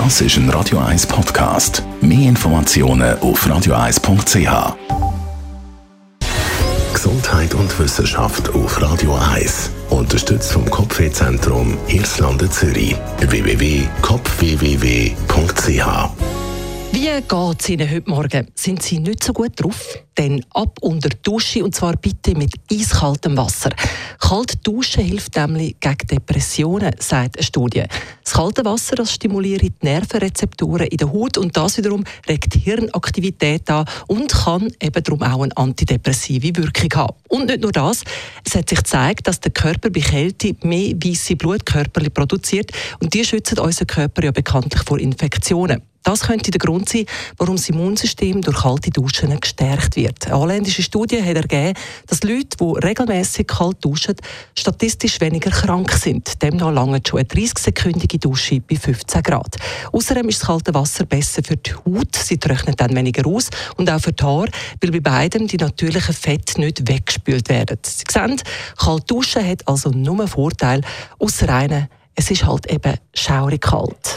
Das ist ein Radio 1 Podcast. Mehr Informationen auf radioeis.ch. Gesundheit und Wissenschaft auf Radio 1. Unterstützt vom Kopf-Zentrum Hirslanden Zürich. www.kopfwww.ch. Wie geht es Ihnen heute Morgen? Sind Sie nicht so gut drauf? Dann ab unter die Dusche, und zwar bitte mit eiskaltem Wasser. Kalt duschen hilft nämlich gegen Depressionen, sagt eine Studie. Das kalte Wasser, das stimuliert die Nervenrezeptoren in der Haut, und das wiederum regt die Hirnaktivität an und kann eben darum auch eine antidepressive Wirkung haben. Und nicht nur das, es hat sich gezeigt, dass der Körper bei Kälte mehr weisse Blutkörper produziert, und die schützen unseren Körper ja bekanntlich vor Infektionen. Das könnte der Grund sein, warum das Immunsystem durch kalte Duschen gestärkt wird. Eine holländische Studie hat ergeben, dass Leute, die regelmässig kalt duschen, statistisch weniger krank sind. Demnach langt schon eine 30-sekündige Dusche bei 15 Grad. Außerdem ist das kalte Wasser besser für die Haut, sie trocknet dann weniger aus, und auch für die Haare, weil bei beidem die natürlichen Fette nicht weggespült werden. Sie sehen, kalt duschen hat also nur einen Vorteil, ausser einen, es ist halt eben schaurig kalt.